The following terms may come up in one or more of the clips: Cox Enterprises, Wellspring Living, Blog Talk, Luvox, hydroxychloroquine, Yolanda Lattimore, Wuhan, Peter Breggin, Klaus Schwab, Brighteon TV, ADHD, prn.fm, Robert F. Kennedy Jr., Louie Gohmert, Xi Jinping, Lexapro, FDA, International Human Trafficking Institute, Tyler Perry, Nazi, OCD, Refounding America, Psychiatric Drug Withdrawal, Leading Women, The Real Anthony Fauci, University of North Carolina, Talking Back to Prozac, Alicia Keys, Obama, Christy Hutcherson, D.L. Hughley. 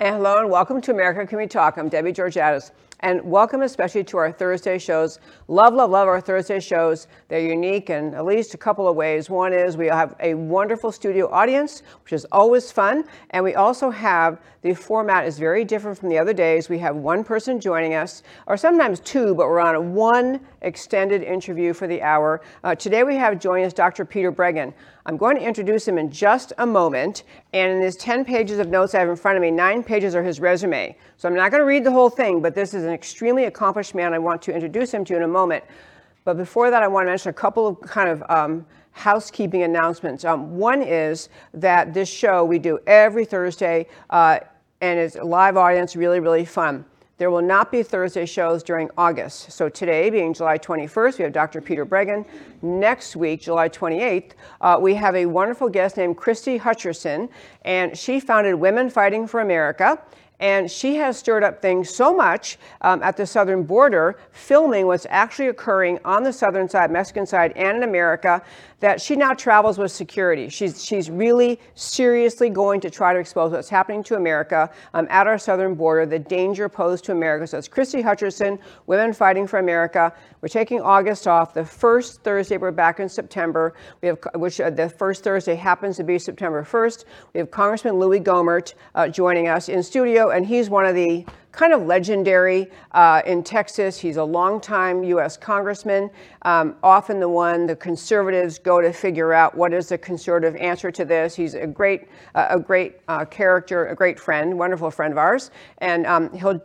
And hello and welcome to America Can We Talk. I'm Debbie Georgatos, and welcome especially to our Thursday shows. Love our Thursday shows. They're unique in at least a couple of ways. One is we have a wonderful studio audience, which is always fun. And we also have, the format is very different from the other days. We have one person joining us, or sometimes two, but we're on one extended interview for the hour. Today we have joining us Dr. Peter Breggin. I'm going to introduce him in just a moment, and in his 10 pages of notes I have in front of me, 9 pages are his resume. So I'm not going to read the whole thing, but this is an extremely accomplished man. I want to introduce him to you in a moment. But before that, I want to mention a couple of kind of housekeeping announcements. One is that this show we do every Thursday, and it's a live audience, really, really fun. There will not be Thursday shows during August. So today, being July 21st, we have Dr. Peter Breggin. Next week, July 28th, we have a wonderful guest named Christy Hutcherson, and she founded Women Fighting for America. And she has stirred up things so much at the southern border, filming what's actually occurring on the southern side, Mexican side, and in America, that she now travels with security. She's really seriously going to try to expose what's happening to America at our southern border, the danger posed to America. So it's Christy Hutcherson, Women Fighting for America. We're taking August off. The first Thursday, we're back in September. We have, which the first Thursday happens to be September 1st. We have Congressman Louie Gohmert joining us in studio. And he's one of the kind of legendary in Texas. He's a longtime U.S. congressman, often the one the conservatives go to figure out what is the conservative answer to this. He's a great character, a great friend, wonderful friend of ours. And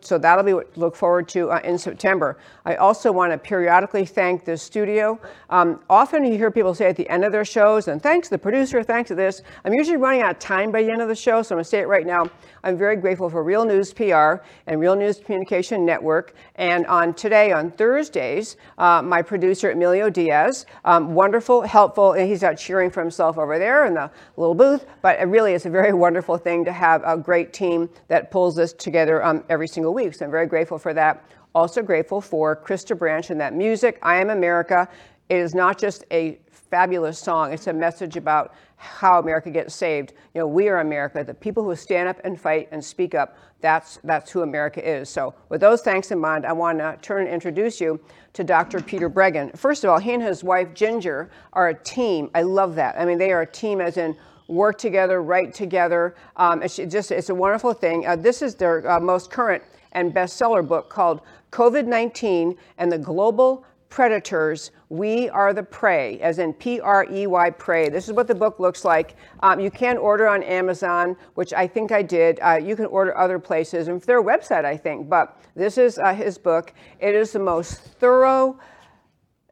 so that'll be what to look forward to in September. I also want to periodically thank this studio. Often you hear people say at the end of their shows, and thanks to the producer, thanks to this. I'm usually running out of time by the end of the show, so I'm going to say it right now. I'm very grateful for Real News PR and Real News Communication Network. And on Thursdays, my producer, Emilio Diaz, wonderful, helpful, and he's out cheering for himself over there in the little booth, but it really is a very wonderful thing to have a great team that pulls this together every single week. So I'm very grateful for that. Also grateful for Krista Branch and that music, I Am America. It is not just a fabulous song, it's a message about how America gets saved. You know, we are America, the people who stand up and fight and speak up. That's who America is. So with those thanks in mind, I want to turn and introduce you to Dr. Peter Breggin. First of all, he and his wife, Ginger, are a team. I love that. I mean, they are a team as in work together, write together. It's a wonderful thing. This is their most current and bestseller book called COVID-19 and the Global Predators, We Are the Prey, as in P-R-E-Y, Prey. This is what the book looks like. You can order on Amazon, which I think I did. You can order other places, and their website, I think. But this is his book. It is the most thorough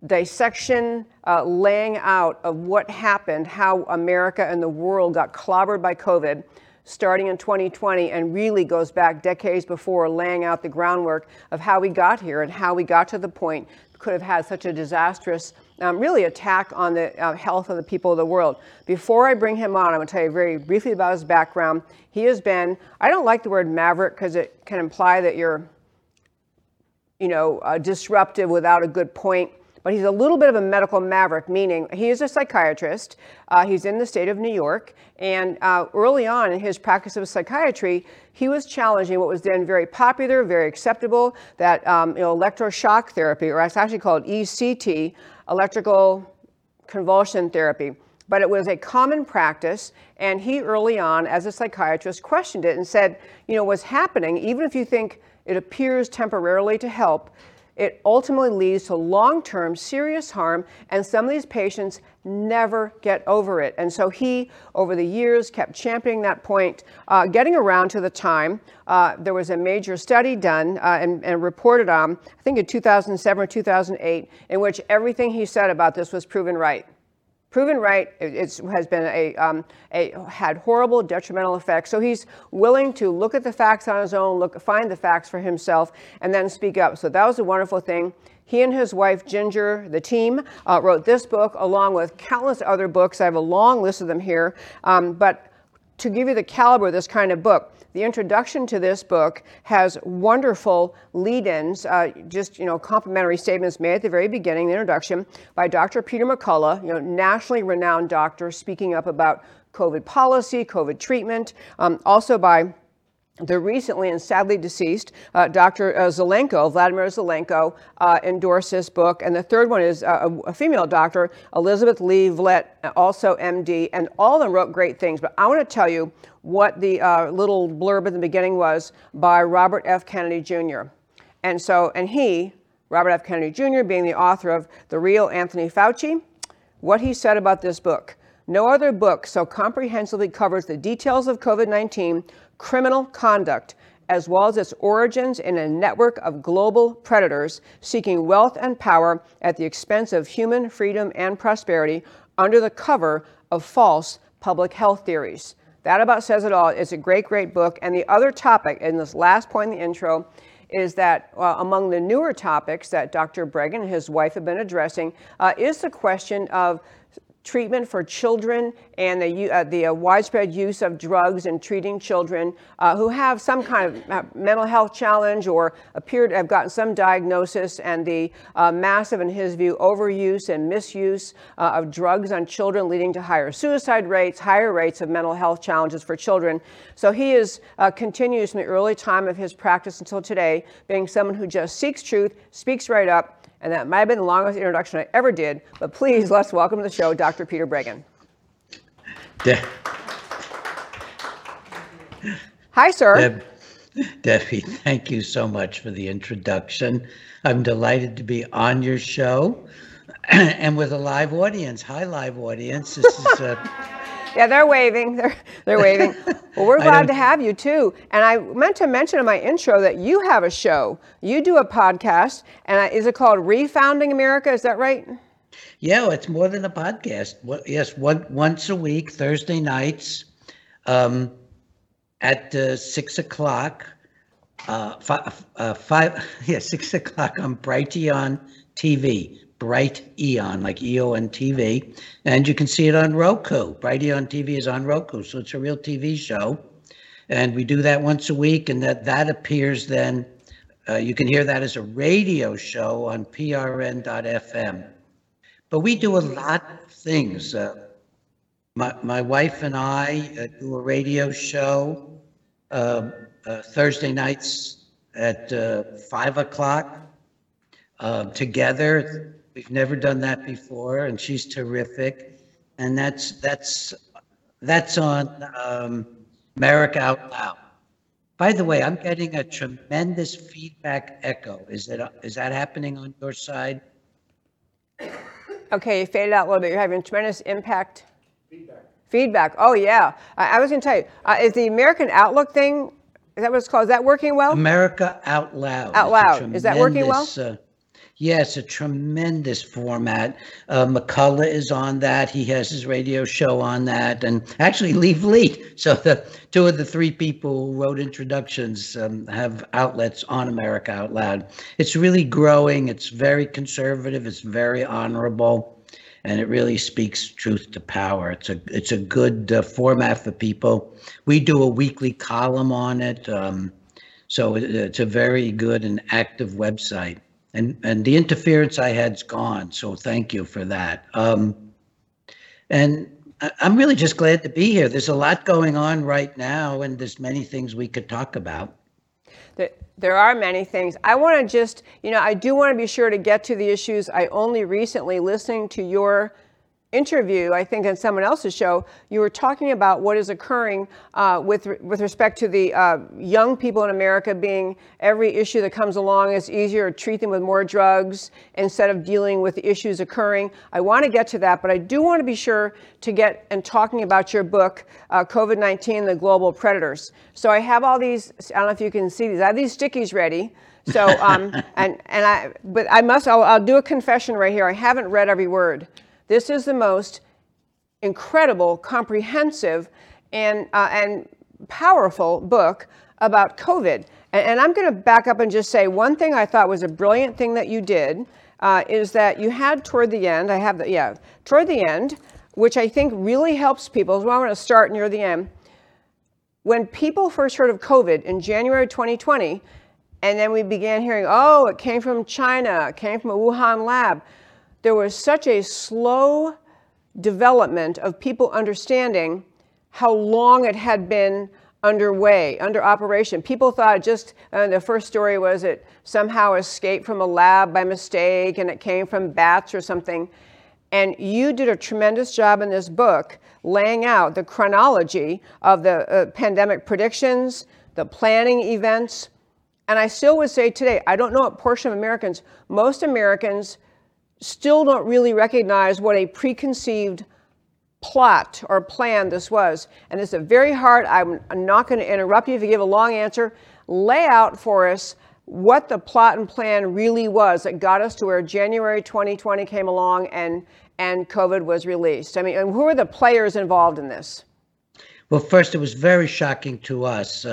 dissection, laying out of what happened, how America and the world got clobbered by COVID, starting in 2020, and really goes back decades before, laying out the groundwork of how we got here and how we got to the point could have had such a disastrous, really attack on the health of the people of the world. Before I bring him on, I'm going to tell you very briefly about his background. He has been, I don't like the word maverick because it can imply that you're, disruptive without a good point. But he's a little bit of a medical maverick, meaning he is a psychiatrist. He's in the state of New York. And early on in his practice of psychiatry, he was challenging what was then very popular, very acceptable, that electroshock therapy, or it's actually called ECT, electrical convulsion therapy. But it was a common practice, and he early on, as a psychiatrist, questioned it and said, what's happening, even if you think it appears temporarily to help, it ultimately leads to long-term serious harm, and some of these patients never get over it. And so he, over the years, kept championing that point, getting around to the time. There was a major study done and reported on, I think in 2007 or 2008, in which everything he said about this was proven right. Proven right, it has been had horrible detrimental effects. So he's willing to look at the facts on his own, find the facts for himself, and then speak up. So that was a wonderful thing. He and his wife, Ginger, the team, wrote this book along with countless other books. I have a long list of them here. But to give you the caliber of this kind of book, the introduction to this book has wonderful lead-ins, complimentary statements made at the very beginning, the introduction, by Dr. Peter McCullough, nationally renowned doctor, speaking up about COVID policy, COVID treatment, also by The recently and sadly deceased Dr. Zelenko, Vladimir Zelenko, endorsed this book. And the third one is a female doctor, Elizabeth Lee Vlett, also MD. And all of them wrote great things. But I want to tell you what the little blurb at the beginning was by Robert F. Kennedy Jr. And so, and he, Robert F. Kennedy Jr., being the author of The Real Anthony Fauci, what he said about this book. No other book so comprehensively covers the details of COVID-19 criminal conduct, as well as its origins in a network of global predators seeking wealth and power at the expense of human freedom and prosperity under the cover of false public health theories. That about says it all. It's a great, great book. And the other topic in this last point in the intro is that among the newer topics that Dr. Breggin and his wife have been addressing is the question of treatment for children and the widespread use of drugs in treating children who have some kind of mental health challenge or appear to have gotten some diagnosis, and the massive, in his view, overuse and misuse of drugs on children, leading to higher suicide rates, higher rates of mental health challenges for children. So he is continues from the early time of his practice until today, being someone who just seeks truth, speaks right up. And that might have been the longest introduction I ever did, but please, let's welcome to the show Dr. Peter Breggin. Hi, sir. Debbie, thank you so much for the introduction. I'm delighted to be on your show and with a live audience. Hi, live audience. This is yeah, they're waving. They're waving. Well, we're glad to have you, too. And I meant to mention in my intro that you have a show. You do a podcast. And is it called Refounding America? Is that right? Yeah, it's more than a podcast. Yes, once a week, Thursday nights at 6 o'clock. 6 o'clock on Brighteon TV. Brighteon, like E-O-N TV, and you can see it on Roku. Brighteon TV is on Roku, so it's a real TV show, and we do that once a week, and that appears then, you can hear that as a radio show on prn.fm. But we do a lot of things. My wife and I do a radio show Thursday nights at 5 o'clock together. We've never done that before, and she's terrific. And that's on America Out Loud. By the way, I'm getting a tremendous feedback echo. Is that happening on your side? Okay, you faded out a little bit. You're having tremendous impact. Feedback. Oh yeah. I was going to tell you, is the American Outlook thing, is that what it's called? Is that working well? America Out Loud. Is that working well? Yes, a tremendous format. McCullough is on that. He has his radio show on that. And actually, Lee Vliet. So the two of the three people who wrote introductions have outlets on America Out Loud. It's really growing. It's very conservative. It's very honorable. And it really speaks truth to power. It's a good format for people. We do a weekly column on it. So it's a very good and active website. And the interference I had's gone, so thank you for that. And I'm really just glad to be here. There's a lot going on right now, and there's many things we could talk about. There are many things. I want to just, I do want to be sure to get to the issues. I only recently, listening to your interview, I think on someone else's show, you were talking about what is occurring with respect to the young people in America, being every issue that comes along is easier to treat them with more drugs instead of dealing with the issues occurring. I want to get to that, but I do want to be sure to get and talking about your book, COVID-19 and the Global Predators. So I have all these, I don't know if you can see these, I have these stickies ready. So, I'll do a confession right here. I haven't read every word. This is the most incredible, comprehensive, and powerful book about COVID. And I'm going to back up and just say one thing I thought was a brilliant thing that you did is that you had toward the end, toward the end, which I think really helps people. So I want to start near the end. When people first heard of COVID in January 2020, and then we began hearing, oh, it came from China, it came from a Wuhan lab. There was such a slow development of people understanding how long it had been underway, under operation. People thought just, the first story was it somehow escaped from a lab by mistake and it came from bats or something. And you did a tremendous job in this book laying out the chronology of the pandemic predictions, the planning events. And I still would say today, I don't know what portion of Americans, most Americans still don't really recognize what a preconceived plot or plan this was. And it's a very hard, I'm not going to interrupt you if you give a long answer. Lay out for us what the plot and plan really was that got us to where January 2020 came along and COVID was released. I mean, and who are the players involved in this? Well, first, it was very shocking to us.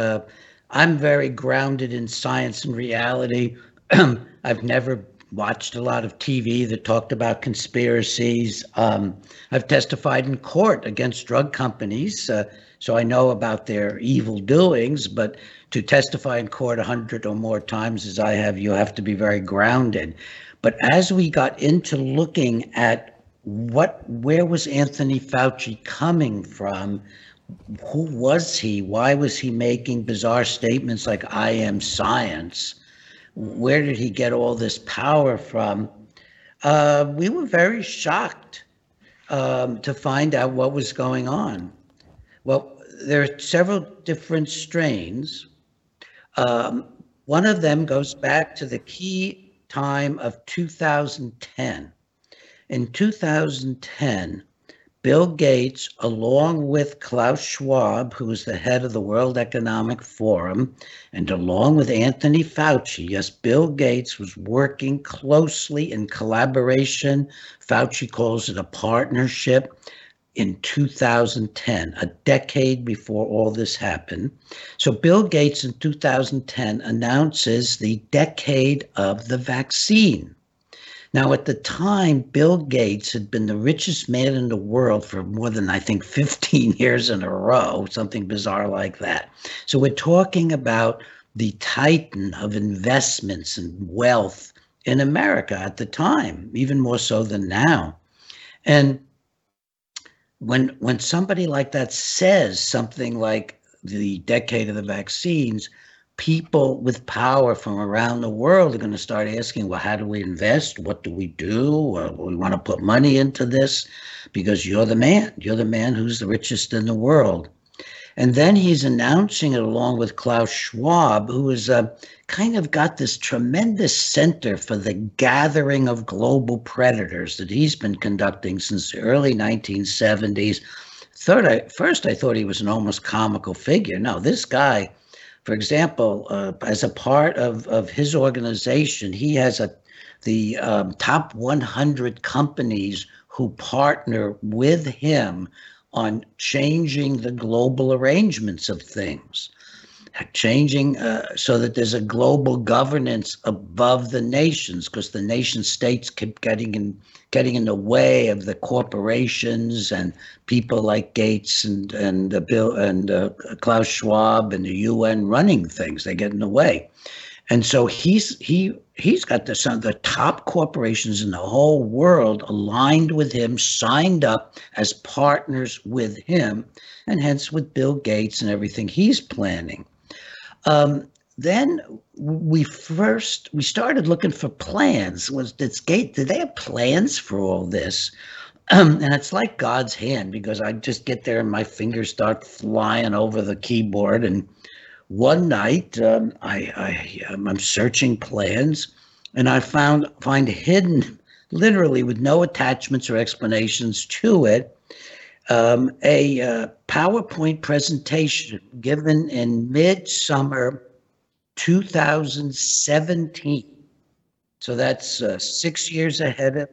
I'm very grounded in science and reality. I've never watched a lot of TV that talked about conspiracies. I've testified in court against drug companies, so I know about their evil doings, but to testify in court 100 or more times as I have, you have to be very grounded. But as we got into looking at where was Anthony Fauci coming from, who was he, why was he making bizarre statements like I am science, where did he get all this power from? We were very shocked to find out what was going on. Well, there are several different strains. One of them goes back to the key time of 2010. In 2010, Bill Gates, along with Klaus Schwab, who was the head of the World Economic Forum, and along with Anthony Fauci, yes, Bill Gates was working closely in collaboration. Fauci calls it a partnership in 2010, a decade before all this happened. So Bill Gates in 2010 announces the decade of the vaccine. Now, at the time, Bill Gates had been the richest man in the world for more than, I think, 15 years in a row, something bizarre like that. So we're talking about the titan of investments and wealth in America at the time, even more so than now. And when somebody like that says something like the decade of the vaccines, people with power from around the world are going to start asking, well, how do we invest? What do we do? We want to put money into this because you're the man. You're the man who's the richest in the world. And then he's announcing it along with Klaus Schwab, who has kind of got this tremendous center for the gathering of global predators that he's been conducting since the early 1970s. First, I thought he was an almost comical figure. No, this guy... For example, as a part of his organization, he has the top 100 companies who partner with him on changing the global arrangements of things, changing so that there's a global governance above the nations, because the nation states keep getting in the way of the corporations and people like Gates and Bill and Klaus Schwab and the UN running things. They get in the way. And so he's got some of the top corporations in the whole world aligned with him, signed up as partners with him, and hence with Bill Gates and everything he's planning. Then we started looking for plans. Did they have plans for all this? And it's like God's hand, because I just get there and my fingers start flying over the keyboard. And one night I'm searching plans, and I find hidden, literally with no attachments or explanations to it, a PowerPoint presentation given in midsummer 2017. So that's 6 years ahead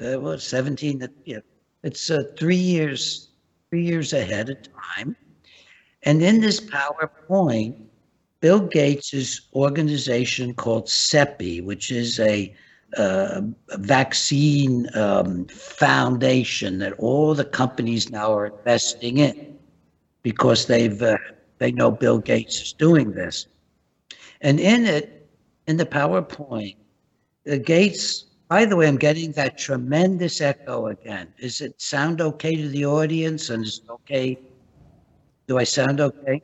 of 17. Yeah, it's 3 years. 3 years ahead of time. And in this PowerPoint, Bill Gates' organization called CEPI, which is a vaccine foundation that all the companies now are investing in because they know Bill Gates is doing this. And in the PowerPoint, Gates, by the way, I'm getting that tremendous echo again. Is it sound okay to the audience? And is it okay? Do I sound okay?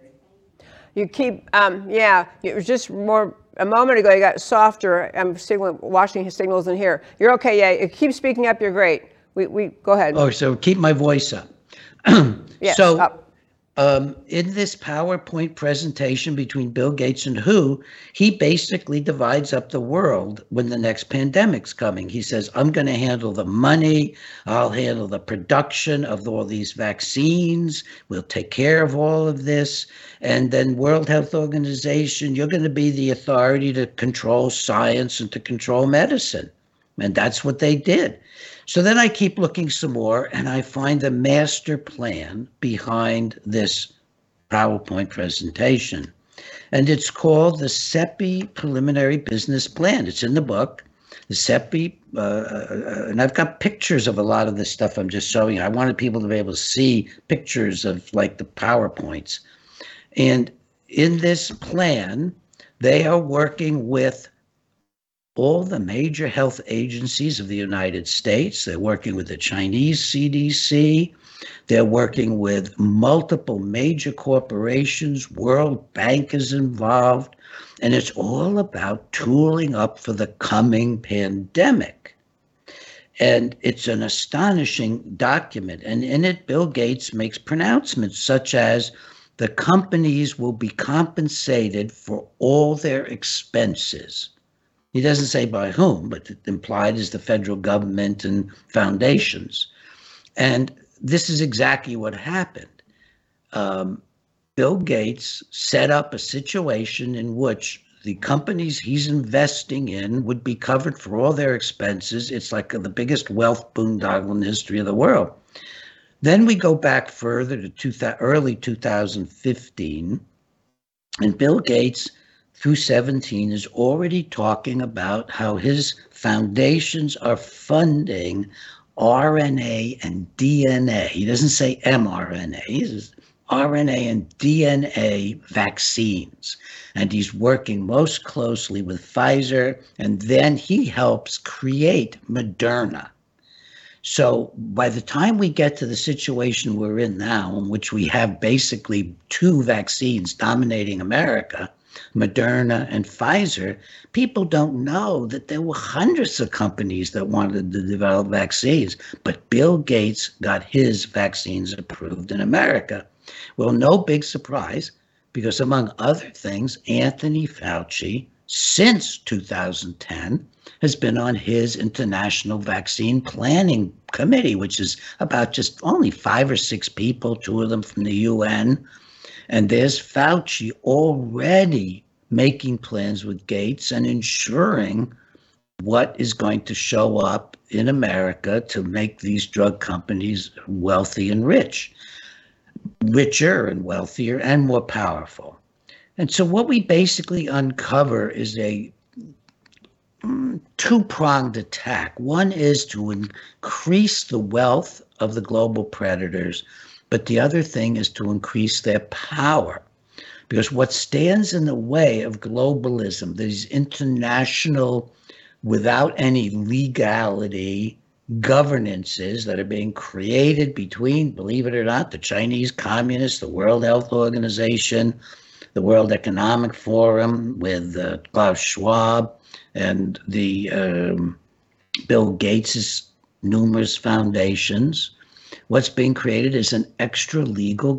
You keep, yeah, it was just more, a moment ago you got softer. I'm watching his signals in here. You're okay, yeah, you keep speaking up, you're great. We go ahead. Oh, so keep my voice up. Yes, so up. In this PowerPoint presentation between Bill Gates and WHO, he basically divides up the world when the next pandemic's coming. He says, I'm going to handle the money. I'll handle the production of all these vaccines. We'll take care of all of this. And then World Health Organization, you're going to be the authority to control science and to control medicine. And that's what they did. So then I keep looking some more, and I find the master plan behind this PowerPoint presentation. And it's called the CEPI Preliminary Business Plan. It's in the book, the CEPI, and I've got pictures of a lot of this stuff I'm just showing you. I wanted people to be able to see pictures of, like, the PowerPoints. And in this plan, they are working with all the major health agencies of the United States. They're working with the Chinese CDC. They're working with multiple major corporations. World Bank is involved. And it's all about tooling up for the coming pandemic. And it's an astonishing document. And in it, Bill Gates makes pronouncements such as the companies will be compensated for all their expenses. He doesn't say by whom, but implied is the federal government and foundations. And this is exactly what happened. Bill Gates set up a situation in which the companies he's investing in would be covered for all their expenses. It's like the biggest wealth boondoggle in the history of the world. Then we go back further to early 2015, and Bill Gates through 17 is already talking about how his foundations are funding RNA and DNA. He doesn't say mRNA, he says RNA and DNA vaccines. And he's working most closely with Pfizer, and then he helps create Moderna. So by the time we get to the situation we're in now, in which we have basically two vaccines dominating America, Moderna and Pfizer, people don't know that there were hundreds of companies that wanted to develop vaccines, but Bill Gates got his vaccines approved in America. Well, no big surprise, because among other things, Anthony Fauci, since 2010, has been on his International Vaccine Planning Committee, which is about just only 5 or 6 people, 2 of them from the UN. And there's Fauci already making plans with Gates and ensuring what is going to show up in America to make these drug companies wealthy and rich, richer and wealthier and more powerful. And so what we basically uncover is a two-pronged attack. One is to increase the wealth of the global predators, but the other thing is to increase their power, because what stands in the way of globalism, these international, without any legality, governances that are being created between, believe it or not, the Chinese communists, the World Health Organization, the World Economic Forum with Klaus Schwab and the Bill Gates' numerous foundations. What's being created is an extra-legal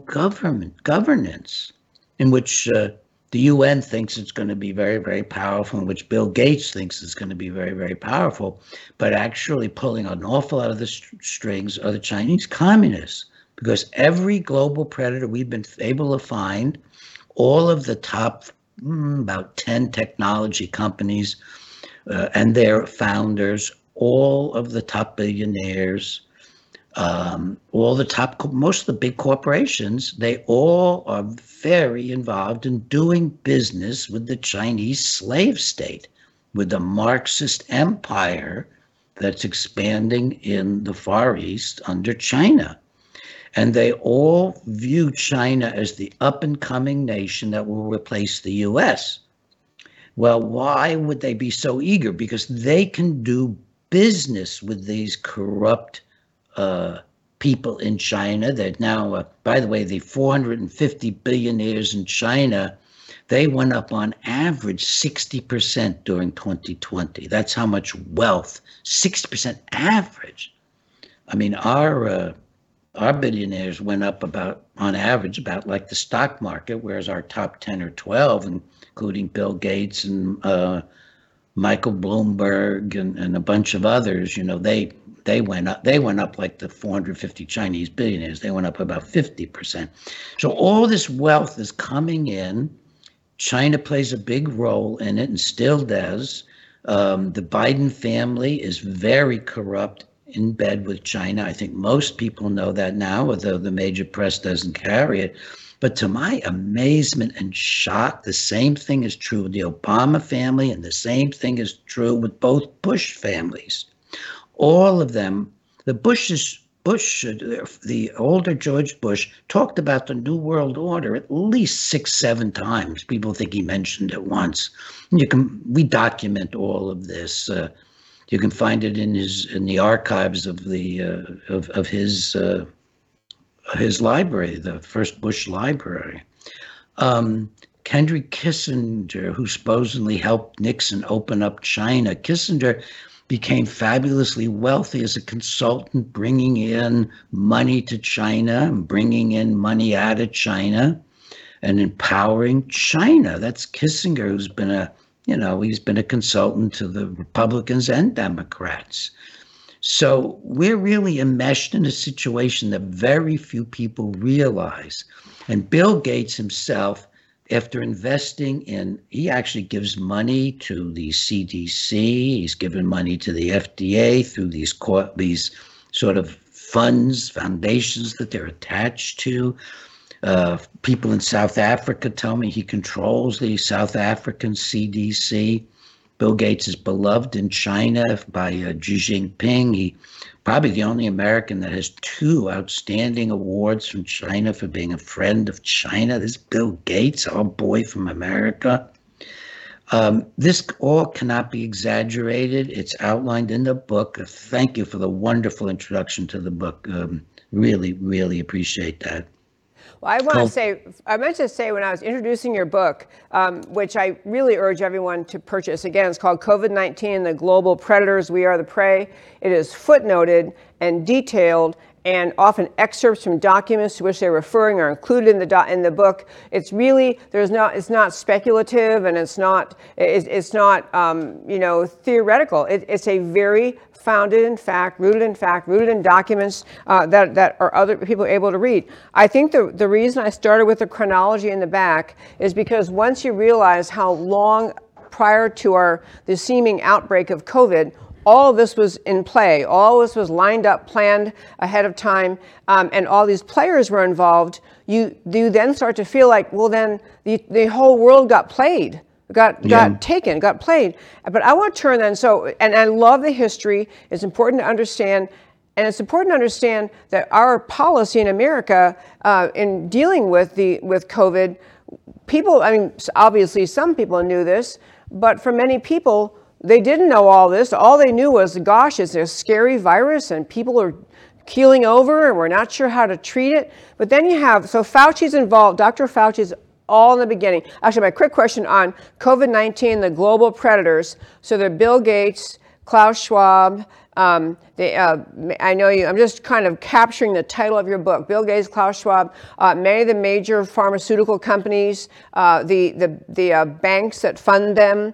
governance in which the UN thinks it's going to be very, very powerful, in which Bill Gates thinks it's going to be very, very powerful, but actually pulling an awful lot of the strings are the Chinese communists, because every global predator we've been able to find, all of the top about 10 technology companies and their founders, all of the top billionaires, all the top, most of the big corporations, they all are very involved in doing business with the Chinese slave state, with the Marxist empire that's expanding in the Far East under China. And they all view China as the up-and-coming nation that will replace the U.S. Well, why would they be so eager? Because they can do business with these corrupt people in China. That now, by the way, the 450 billionaires in China They went up on average 60% during 2020. That's how much wealth, 60% average. I mean, our billionaires went up about, on average, about like the stock market, whereas our top 10 or 12, including Bill Gates and Michael Bloomberg and a bunch of others, you know, they went up like the 450 Chinese billionaires. They went up about 50%. So all this wealth is coming in. China plays a big role in it and still does. The Biden family is very corrupt, in bed with China. I think most people know that now, although the major press doesn't carry it. But to my amazement and shock, the same thing is true with the Obama family, and the same thing is true with both Bush families. All of them, the Bush, the older George Bush, talked about the New World Order at least 6-7 times. People think he mentioned it once. We document all of this. You can find it in the archives of the his library, the first Bush library. Henry Kissinger, who supposedly helped Nixon open up China, Kissinger became fabulously wealthy as a consultant, bringing in money to China and bringing in money out of China and empowering China. That's Kissinger, who's been a consultant to the Republicans and Democrats. So we're really enmeshed in a situation that very few people realize. And Bill Gates himself, after investing in, he actually gives money to the CDC. He's given money to the FDA through these sort of funds, foundations that they're attached to. People in South Africa tell me he controls the South African CDC. Bill Gates is beloved in China by Xi Jinping. He's probably the only American that has 2 outstanding awards from China for being a friend of China. This is Bill Gates, our boy from America. This all cannot be exaggerated. It's outlined in the book. Thank you for the wonderful introduction to the book. Really, really appreciate that. Well, I meant to say when I was introducing your book, which I really urge everyone to purchase. Again, it's called COVID-19 and the Global Predators, We Are the Prey. It is footnoted and detailed, and often excerpts from documents to which they're referring are included in the book. It's really it's not speculative, and it's not theoretical. It's a very founded in fact, rooted in documents that are other people able to read. I think the reason I started with the chronology in the back is because once you realize how long prior to the seeming outbreak of COVID, all this was in play. All this was lined up, planned ahead of time, and all these players were involved. You then start to feel like, well, then the whole world got played. Got played. But I want to turn then, and I love the history. It's important to understand, and it's important to understand that our policy in America in dealing with COVID, people, I mean, obviously some people knew this, but for many people, they didn't know all this. All they knew was, gosh, it's a scary virus and people are keeling over and we're not sure how to treat it. But then you have, so Fauci's involved, Dr. Fauci's all in the beginning. Actually, my quick question on COVID-19, the global predators. So they're Bill Gates, Klaus Schwab. I'm just kind of capturing the title of your book. Bill Gates, Klaus Schwab, many of the major pharmaceutical companies, the banks that fund them,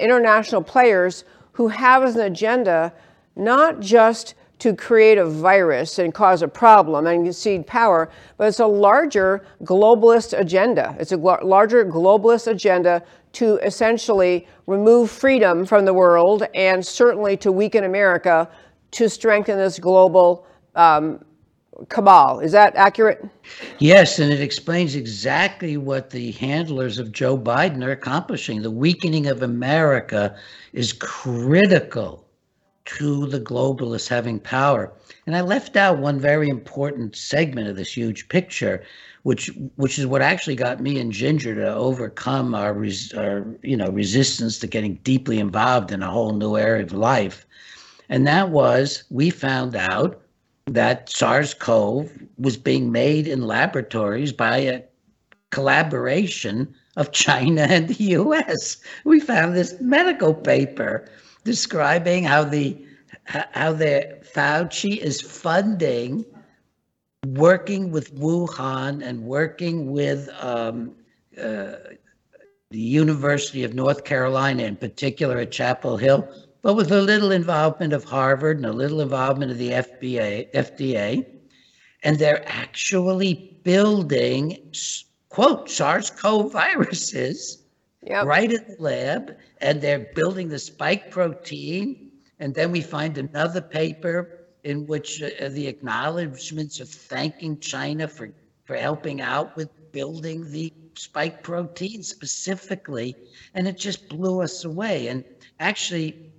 international players who have as an agenda not just to create a virus and cause a problem and concede power, but it's a larger globalist agenda. It's a larger globalist agenda to essentially remove freedom from the world and certainly to weaken America to strengthen this global cabal. Is that accurate? Yes, and it explains exactly what the handlers of Joe Biden are accomplishing. The weakening of America is critical to the globalists having power. And I left out one very important segment of this huge picture, which is what actually got me and Ginger to overcome our resistance to getting deeply involved in a whole new area of life. And that was, we found out that SARS-CoV was being made in laboratories by a collaboration of China and the US. We found this medical paper describing how the Fauci is funding working with Wuhan and working with the University of North Carolina, in particular at Chapel Hill, but with a little involvement of Harvard and a little involvement of the FDA. And they're actually building, quote, SARS-CoV viruses right in the lab, and they're building the spike protein. And then we find another paper in which the acknowledgments of thanking China for helping out with building the spike protein specifically. And it just blew us away. And actually,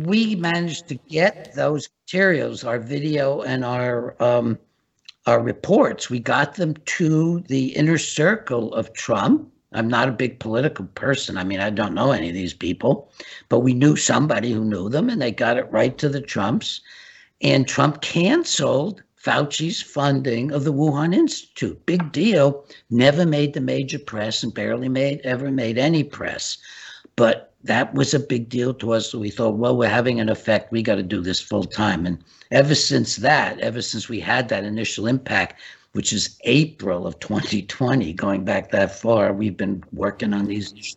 we managed to get those materials, our video and our reports. We got them to the inner circle of Trump. I'm not a big political person. I mean, I don't know any of these people, but we knew somebody who knew them, and they got it right to the Trumps. And Trump canceled Fauci's funding of the Wuhan Institute. Big deal. Never made the major press and barely ever made any press. But that was a big deal to us. So we thought, well, we're having an effect. We got to do this full time. And ever since we had that initial impact, which is April of 2020, going back that far, we've been working on these issues.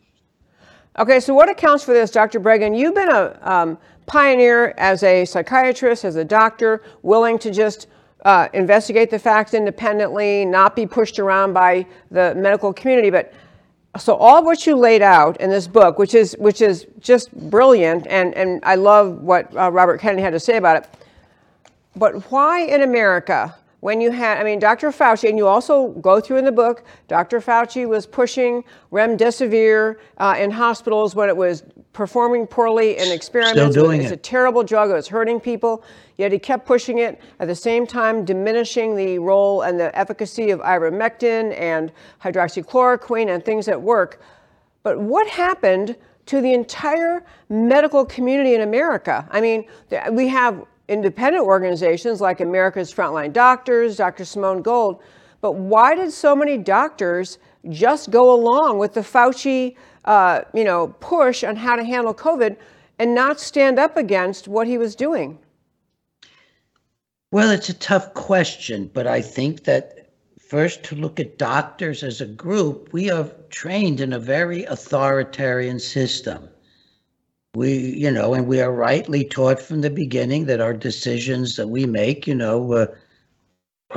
Okay, so what accounts for this, Dr. Breggin? You've been a pioneer as a psychiatrist, as a doctor, willing to just investigate the facts independently, not be pushed around by the medical community. But so all of what you laid out in this book, which is just brilliant, and I love what Robert Kennedy had to say about it. But why in America, when you had, I mean, Dr. Fauci, and you also go through in the book, Dr. Fauci was pushing remdesivir in hospitals when it was performing poorly in experiments. It's a terrible drug. It was hurting people. Yet he kept pushing it, at the same time diminishing the role and the efficacy of ivermectin and hydroxychloroquine and things that work. But what happened to the entire medical community in America? I mean, we have independent organizations like America's Frontline Doctors, Dr. Simone Gold. But why did so many doctors just go along with the Fauci, push on how to handle COVID and not stand up against what he was doing? Well, it's a tough question, but I think that first to look at doctors as a group, we are trained in a very authoritarian system. And we are rightly taught from the beginning that our decisions that we make, are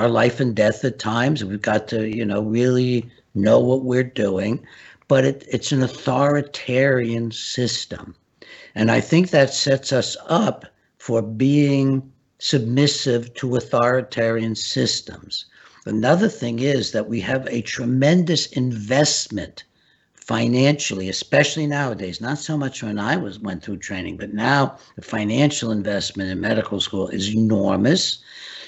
life and death at times. We've got to, really know what we're doing. But it's an authoritarian system. And I think that sets us up for being submissive to authoritarian systems. Another thing is that we have a tremendous investment financially, especially nowadays, not so much when I went through training, but now the financial investment in medical school is enormous.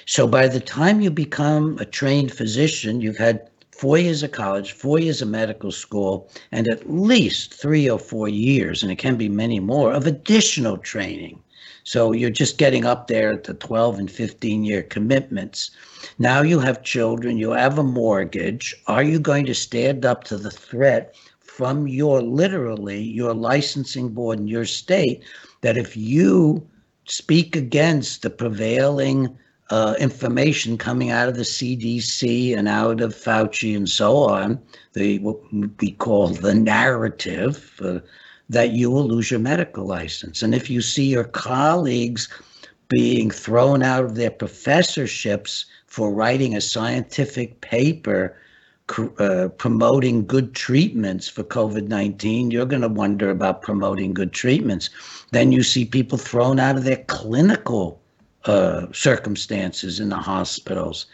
So by the time you become a trained physician, you've had 4 years of college, 4 years of medical school, and at least 3 or 4 years, and it can be many more, of additional training. So you're just getting up there at the 12 and 15-year commitments. Now you have children, you have a mortgage. Are you going to stand up to the threat from your licensing board in your state, that if you speak against the prevailing information coming out of the CDC and out of Fauci and so on, what we call the narrative, that you will lose your medical license. And if you see your colleagues being thrown out of their professorships for writing a scientific paper promoting good treatments for COVID-19, you're going to wonder about promoting good treatments. Then you see people thrown out of their clinical circumstances in the hospitals.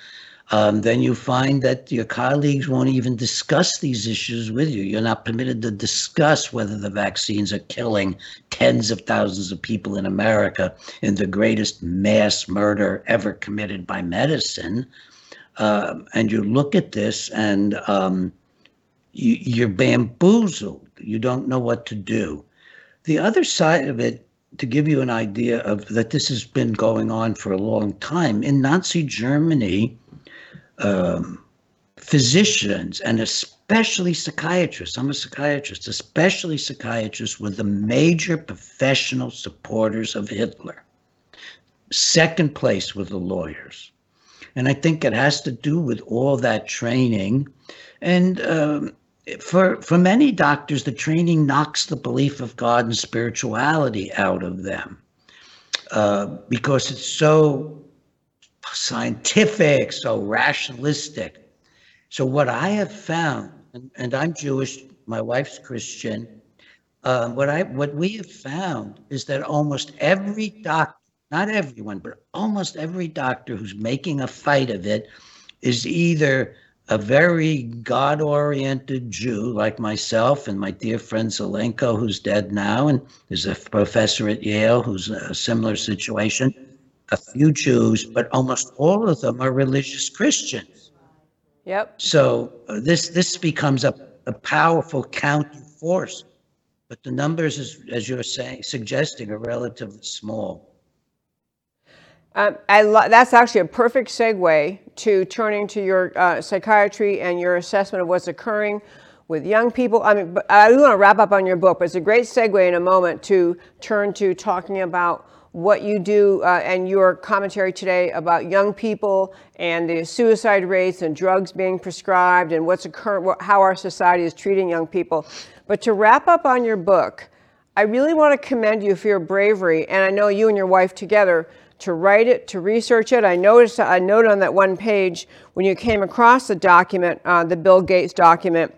Then you find that your colleagues won't even discuss these issues with you. You're not permitted to discuss whether the vaccines are killing tens of thousands of people in America in the greatest mass murder ever committed by medicine. And you look at this and you're bamboozled. You don't know what to do. The other side of it, to give you an idea of that this has been going on for a long time, in Nazi Germany, physicians and especially psychiatrists. I'm a psychiatrist, especially psychiatrists were the major professional supporters of Hitler. Second place were the lawyers. And I think it has to do with all that training. And for many doctors, the training knocks the belief of God and spirituality out of them because it's so scientific, so rationalistic. So what I have found, and I'm Jewish, my wife's Christian, what we have found is that almost every doctor, not everyone, but almost every doctor who's making a fight of it is either a very God-oriented Jew like myself and my dear friend Zelenko, who's dead now, and is a professor at Yale who's in a similar situation, a few Jews, but almost all of them are religious Christians. Yep. So this becomes a powerful counter force, but the numbers, as you're suggesting, are relatively small. That's actually a perfect segue to turning to your psychiatry and your assessment of what's occurring with young people. I mean, I want to wrap up on your book, but it's a great segue in a moment to turn to talking about what you do and your commentary today about young people and the suicide rates and drugs being prescribed and what's occurring, how our society is treating young people. But to wrap up on your book, I really want to commend you for your bravery, and I know you and your wife together, to write it, to research it. I noticed a note on that one page when you came across the document, the Bill Gates document,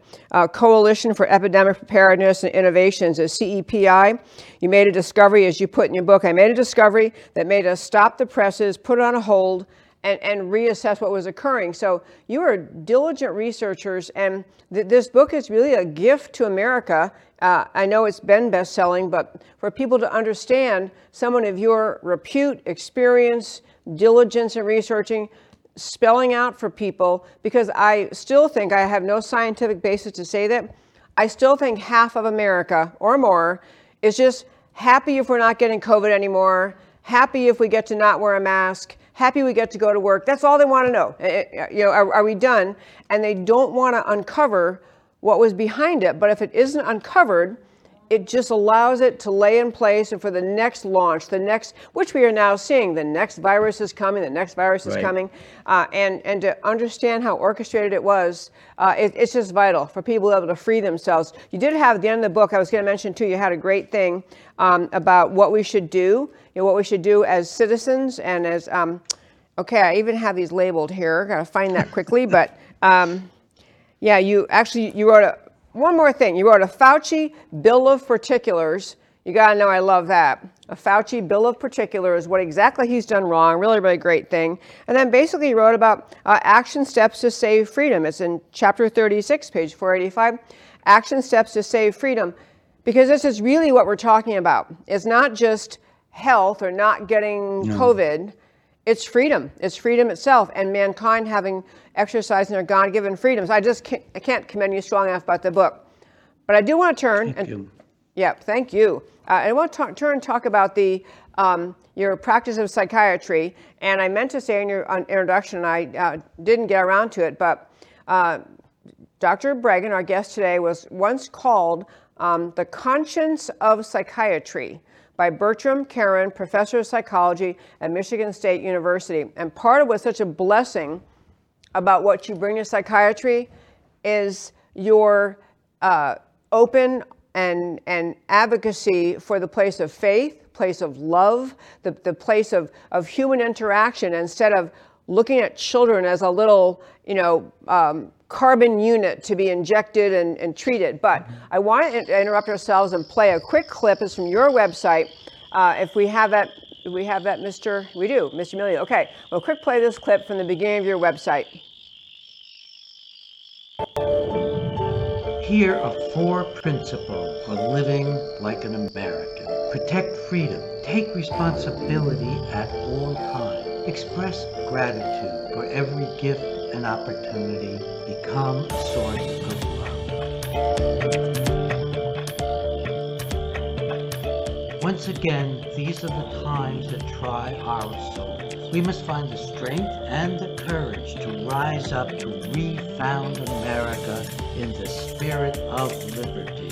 Coalition for Epidemic Preparedness and Innovations, a CEPI. You made a discovery, as you put in your book, I made a discovery that made us stop the presses, put it on a hold, and reassess what was occurring. So you are diligent researchers, and this book is really a gift to America. I know it's been best-selling, but for people to understand someone of your repute, experience, diligence in researching, spelling out for people, because I still think, I have no scientific basis to say that, I still think half of America or more is just happy if we're not getting COVID anymore, happy if we get to not wear a mask, happy we get to go to work. That's all they want to know. You know, are we done? And they don't want to uncover what was behind it. But if it isn't uncovered, it just allows it to lay in place and for the next launch, the next, which we are now seeing, the next virus is coming, the next virus is coming. And to understand how orchestrated it was, it's just vital for people to be able to free themselves. You did have at the end of the book, I was going to mention too, you had a great thing about what we should do, you know, what we should do as citizens and as, okay, I even have these labeled here. Got to find that quickly. But yeah, you wrote one more thing. You wrote a Fauci Bill of Particulars. You got to know I love that. A Fauci Bill of Particulars, what exactly he's done wrong, really, really great thing. And then basically you wrote about action steps to save freedom. It's in chapter 36, page 485, action steps to save freedom, because this is really what we're talking about. It's not just health or not getting COVID, it's freedom. It's freedom itself, and mankind having exercised their God-given freedoms. I just can't, I can't commend you strong enough about the book, but I do want to turn thank you. I want to talk about the your practice of psychiatry, and I meant to say in your introduction, I didn't get around to it, but Dr. Breggin, our guest today, was once called the conscience of psychiatry by Bertram Karen, professor of psychology at Michigan State University. And part of what's such a blessing about what you bring to psychiatry is your open and advocacy for the place of faith, place of love, the place of human interaction, instead of looking at children as a little, carbon unit to be injected and treated. But I want to interrupt ourselves and play a quick clip. It's from your website. If we have that, Mr. Emilio. Okay, well, quick play this clip from the beginning of your website. Here are four principles for living like an American. Protect freedom. Take responsibility at all times. Express gratitude for every gift and opportunity. Become a source of love. Once Once again, these are the times that try our souls. We must find the strength and the courage to rise up to refound America in the spirit of liberty.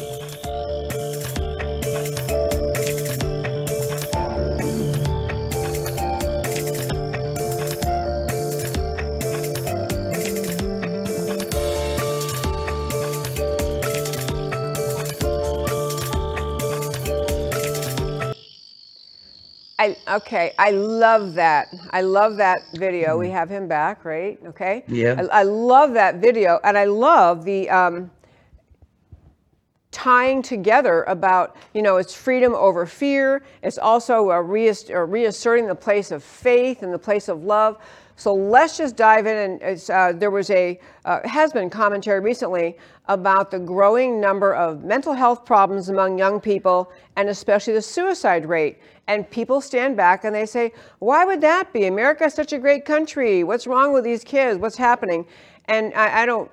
Okay, I love that. I love that video. We have him back, right? Okay. Yeah. I love that video, and I love the tying together about, you know, it's freedom over fear. It's also a reasserting the place of faith and the place of love. So let's just dive in. And it's, there was has been commentary recently about the growing number of mental health problems among young people, and especially the suicide rate. And people stand back and they say, why would that be? America is such a great country. What's wrong with these kids? What's happening? And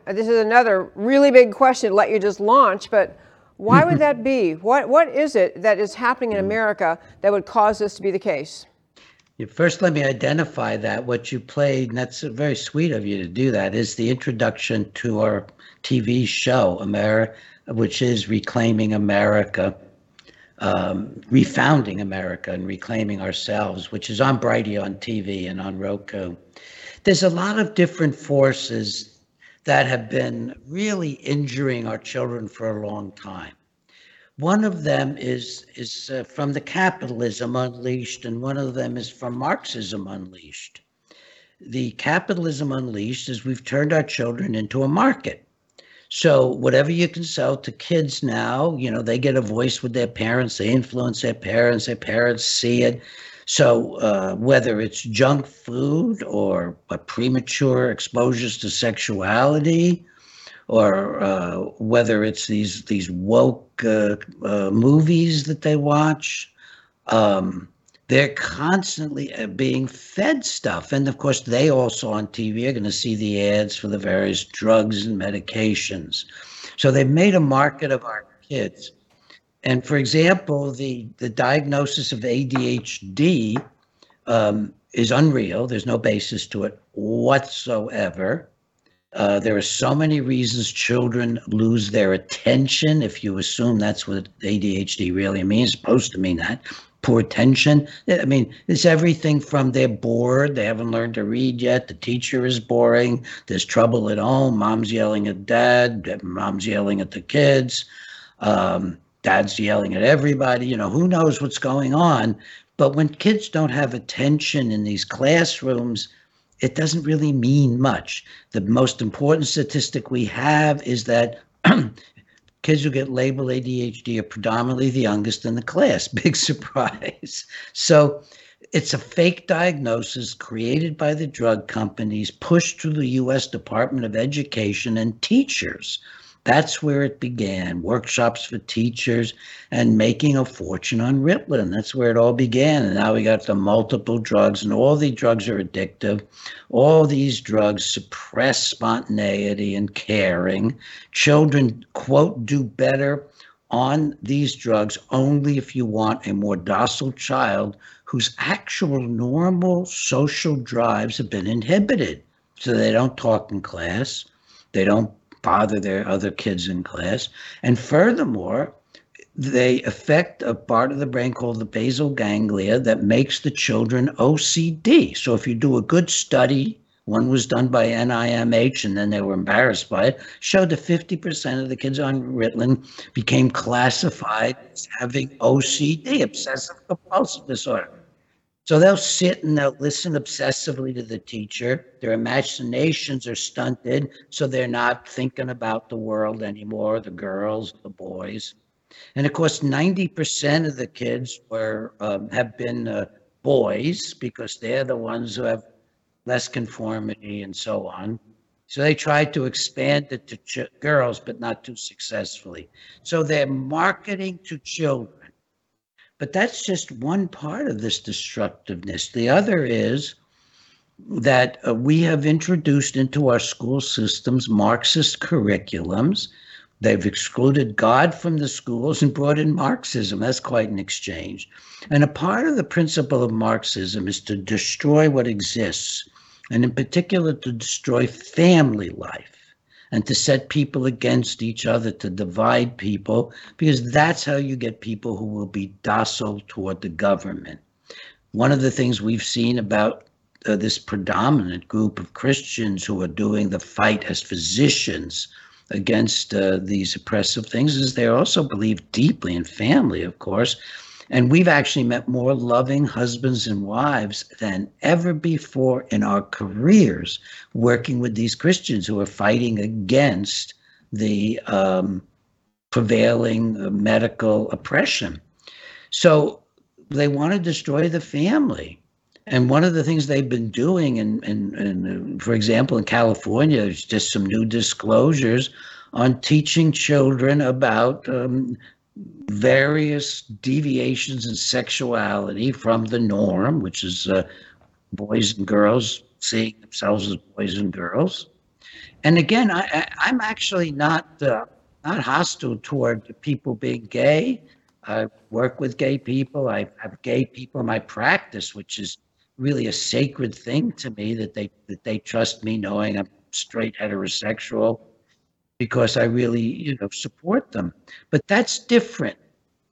this is another really big question to let you just launch, but why would that be? What is it that is happening in America that would cause this to be the case? First, let me identify that what you played, and that's very sweet of you to do that, is the introduction to our TV show, which is Reclaiming America, Refounding America and Reclaiming Ourselves, which is on Brighteon TV and on Roku. There's a lot of different forces that have been really injuring our children for a long time. One of them is from the capitalism unleashed, and one of them is from Marxism unleashed. The capitalism unleashed is we've turned our children into a market. So whatever you can sell to kids now, you know, they get a voice with their parents, they influence their parents see it. So whether it's junk food or premature exposures to sexuality, or whether it's these woke movies that they watch, they're constantly being fed stuff. And of course, they also on TV are going to see the ads for the various drugs and medications. So they've made a market of our kids. And for example, the diagnosis of ADHD is unreal. There's no basis to it whatsoever. There are so many reasons children lose their attention, if you assume that's what ADHD really means, supposed to mean that, poor attention. I mean, it's everything from they're bored, they haven't learned to read yet, the teacher is boring, there's trouble at home, mom's yelling at dad, mom's yelling at the kids, dad's yelling at everybody, you know, who knows what's going on. But when kids don't have attention in these classrooms, it doesn't really mean much. The most important statistic we have is that kids who get labeled ADHD are predominantly the youngest in the class. Big surprise. So it's a fake diagnosis created by the drug companies, pushed through the U.S. Department of Education and teachers. That's where it began, workshops for teachers and making a fortune on Ritalin. That's where it all began. And now we got the multiple drugs, and all the drugs are addictive. All these drugs suppress spontaneity and caring. Children, quote, do better on these drugs only if you want a more docile child whose actual normal social drives have been inhibited. So they don't talk in class. They don't bother their other kids in class. And furthermore, they affect a part of the brain called the basal ganglia that makes the children OCD. So if you do a good study, one was done by NIMH, and then they were embarrassed by it, showed that 50% of the kids on Ritalin became classified as having OCD, obsessive compulsive disorder. So they'll sit and they'll listen obsessively to the teacher. Their imaginations are stunted, so they're not thinking about the world anymore, the girls, the boys. And of course, 90% of the kids have been boys, because they're the ones who have less conformity and so on. So they tried to expand it to girls, but not too successfully. So they're marketing to children. But that's just one part of this destructiveness. The other is that we have introduced into our school systems Marxist curriculums They've excluded God from the schools and brought in Marxism. That's quite an exchange. And a part of the principle of Marxism is to destroy what exists, and in particular to destroy family life and to set people against each other, to divide people, because that's how you get people who will be docile toward the government. One of the things we've seen about this predominant group of Christians who are doing the fight as physicians against these oppressive things is they also believe deeply in family, of course. And we've actually met more loving husbands and wives than ever before in our careers working with these Christians who are fighting against the prevailing medical oppression. So they want to destroy the family. And one of the things they've been doing, in for example, in California, there's just some new disclosures on teaching children about various deviations in sexuality from the norm, which is boys and girls seeing themselves as boys and girls. And again, I'm actually not hostile toward people being gay. I work with gay people. I have gay people in my practice, which is really a sacred thing to me, that they trust me knowing I'm straight heterosexual, because I really, support them. But that's different.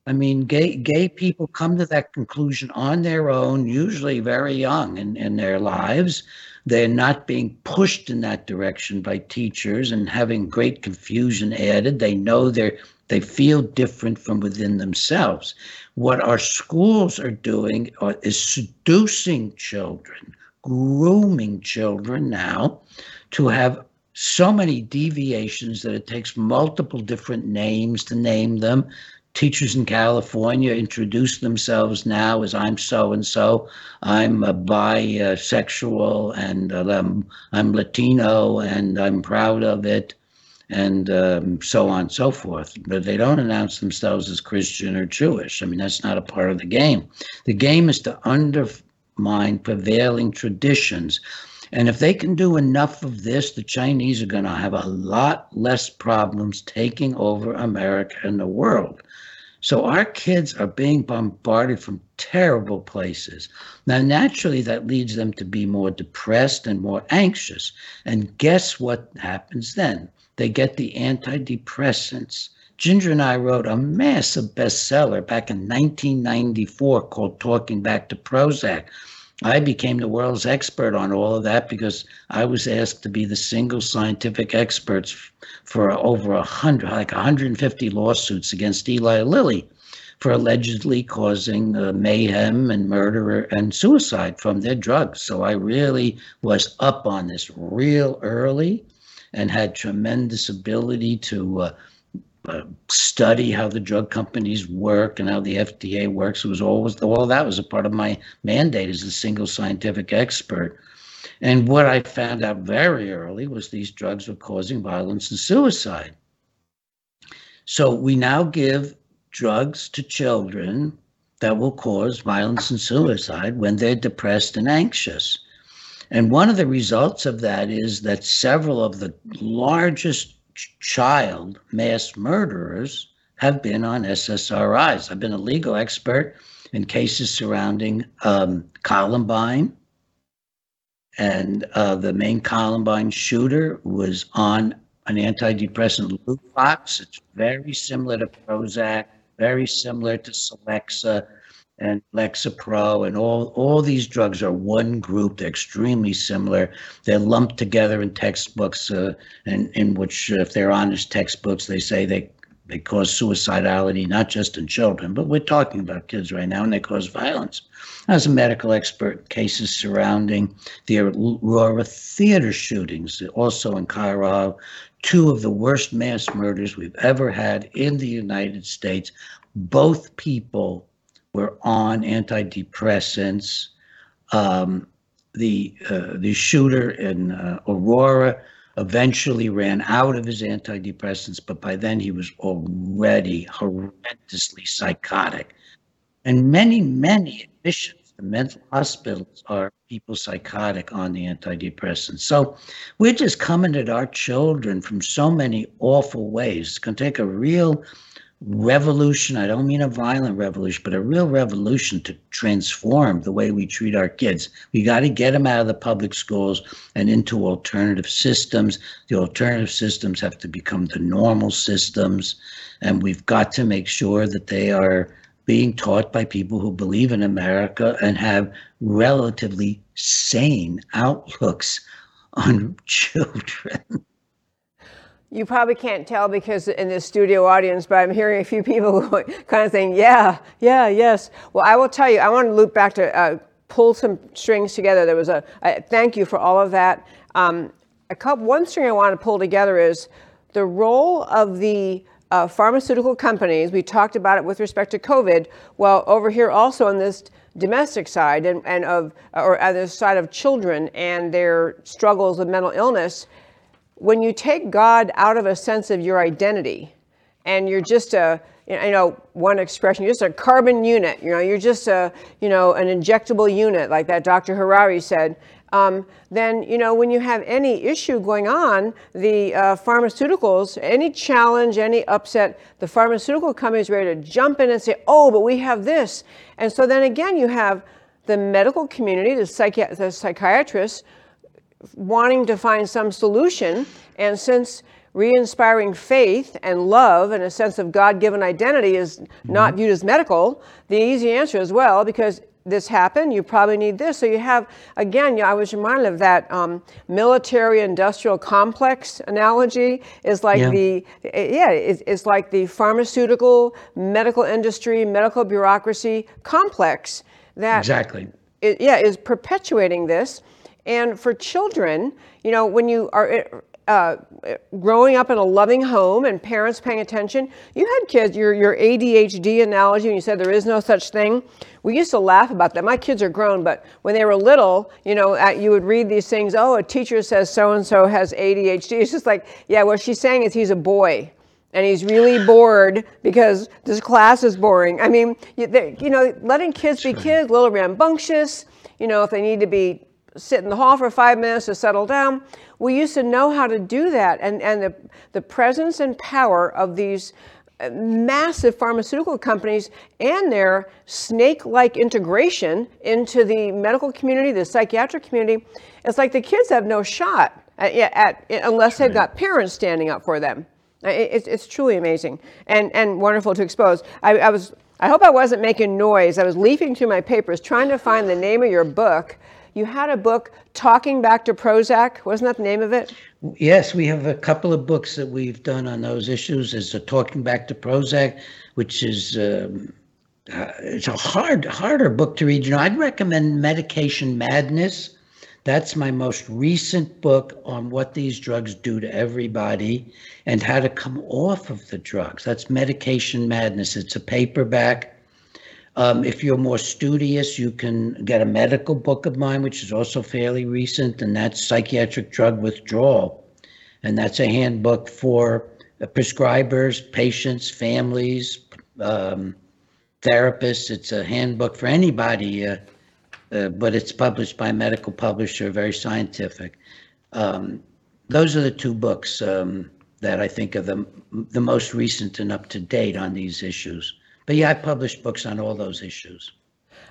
I mean, gay people come to that conclusion on their own, usually very young in their lives. They're not being pushed in that direction by teachers and having great confusion added. They know they feel different from within themselves. What our schools are doing is seducing children, grooming children now to have so many deviations that it takes multiple different names to name them. Teachers in California introduce themselves now as I'm so-and-so, I'm bisexual, and I'm Latino, and I'm proud of it, and so on and so forth. But they don't announce themselves as Christian or Jewish. I mean, that's not a part of the game. The game is to undermine prevailing traditions. And if they can do enough of this, the Chinese are going to have a lot less problems taking over America and the world. So our kids are being bombarded from terrible places. Now, naturally, that leads them to be more depressed and more anxious. And guess what happens then? They get the antidepressants. Ginger and I wrote a massive bestseller back in 1994 called Talking Back to Prozac. I became the world's expert on all of that because I was asked to be the single scientific experts for over 150 lawsuits against Eli Lilly for allegedly causing mayhem and murder and suicide from their drugs. So I really was up on this real early and had tremendous ability to study how the drug companies work and how the FDA works. It was always, all that was a part of my mandate as a single scientific expert. And what I found out very early was these drugs were causing violence and suicide. So we now give drugs to children that will cause violence and suicide when they're depressed and anxious. And one of the results of that is that several of the largest child mass murderers have been on SSRIs. I've been a legal expert in cases surrounding Columbine, and the main Columbine shooter was on an antidepressant, Luvox. It's very similar to Prozac, very similar to Celexa and Lexapro, and all these drugs are one group. They're extremely similar. They're lumped together in textbooks, in which, if they're honest textbooks, they say they cause suicidality, not just in children, but we're talking about kids right now, and they cause violence. I was a medical expert in cases surrounding the Aurora theater shootings, also in Colorado, two of the worst mass murders we've ever had in the United States. Both people were on antidepressants. The shooter in Aurora eventually ran out of his antidepressants, but by then he was already horrendously psychotic. And many admissions The mental hospitals are people psychotic on the antidepressants. So we're just coming at our children from so many awful ways. It's going to take a real revolution. I don't mean a violent revolution, but a real revolution to transform the way we treat our kids. We got to get them out of the public schools and into alternative systems. The alternative systems have to become the normal systems, and we've got to make sure that they are being taught by people who believe in America and have relatively sane outlooks on children. You probably can't tell because in this studio audience, but I'm hearing a few people who are kind of saying, yes. Well, I will tell you, I want to loop back to pull some strings together. There was a thank you for all of that. One string I want to pull together is the role of the pharmaceutical companies. We talked about it with respect to COVID. Well, over here also on this domestic side and on the side of children and their struggles with mental illness, when you take God out of a sense of your identity and you're just one expression, you're just a carbon unit, you're just an injectable unit, like that Dr. Harari said, then when you have any issue going on, the pharmaceuticals, any challenge, any upset, the pharmaceutical company is ready to jump in and say, oh, but we have this. And so then again, you have the medical community, the psychiatrists, wanting to find some solution. And since re-inspiring faith and love and a sense of God-given identity is not viewed as medical, the easy answer as well, because this happened, you probably need this. So you have, again, I was reminded of that military-industrial complex analogy. Is like it's like the pharmaceutical, medical industry, medical bureaucracy complex that is perpetuating this. And for children, when you are growing up in a loving home and parents paying attention, you had kids, your ADHD analogy, and you said there is no such thing. We used to laugh about that. My kids are grown, but when they were little, you would read these things, oh, a teacher says so-and-so has ADHD. It's just like, what she's saying is he's a boy. And he's really bored because this class is boring. I mean, letting kids be kids, a little rambunctious, if they need to be sit in the hall for 5 minutes to settle down. We used to know how to do that. And the presence and power of these massive pharmaceutical companies and their snake-like integration into the medical community, the psychiatric community, it's like the kids have no shot unless they've got parents standing up for them. It's truly amazing and wonderful to expose. I hope I wasn't making noise. I was leafing through my papers trying to find the name of your book. You had a book, Talking Back to Prozac. Wasn't that the name of it? Yes, we have a couple of books that we've done on those issues. There's a Talking Back to Prozac, which is it's a harder book to read. I'd recommend Medication Madness. That's my most recent book on what these drugs do to everybody and how to come off of the drugs. That's Medication Madness. It's a paperback. If you're more studious, you can get a medical book of mine, which is also fairly recent, and that's Psychiatric Drug Withdrawal. And that's a handbook for prescribers, patients, families, therapists. It's a handbook for anybody, but it's published by a medical publisher, very scientific. Those are the two books that I think are the most recent and up to date on these issues. But I published books on all those issues.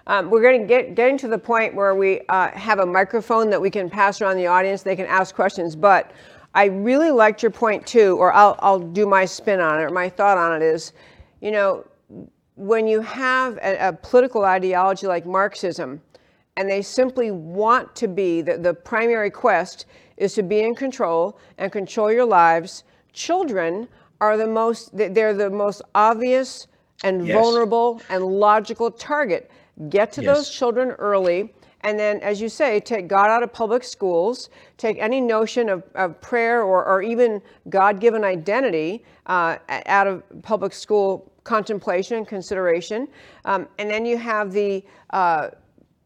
We're going to getting to the point where we have a microphone that we can pass around the audience. They can ask questions. But I really liked your point too, or I'll do my spin on it. Or my thought on it is, when you have a political ideology like Marxism, and they simply want to be the primary quest is to be in control and control your lives. Children are the most obvious and vulnerable and logical target. Get to those children early, and then, as you say, take God out of public schools, take any notion of prayer or even God-given identity out of public school contemplation and consideration. And then you have the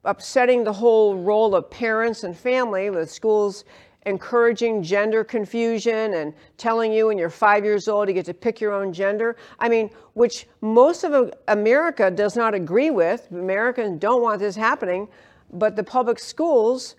upsetting the whole role of parents and family with schools encouraging gender confusion and telling you when you're 5 years old you get to pick your own gender. I mean, which most of America does not agree with. Americans don't want this happening, but the public schools,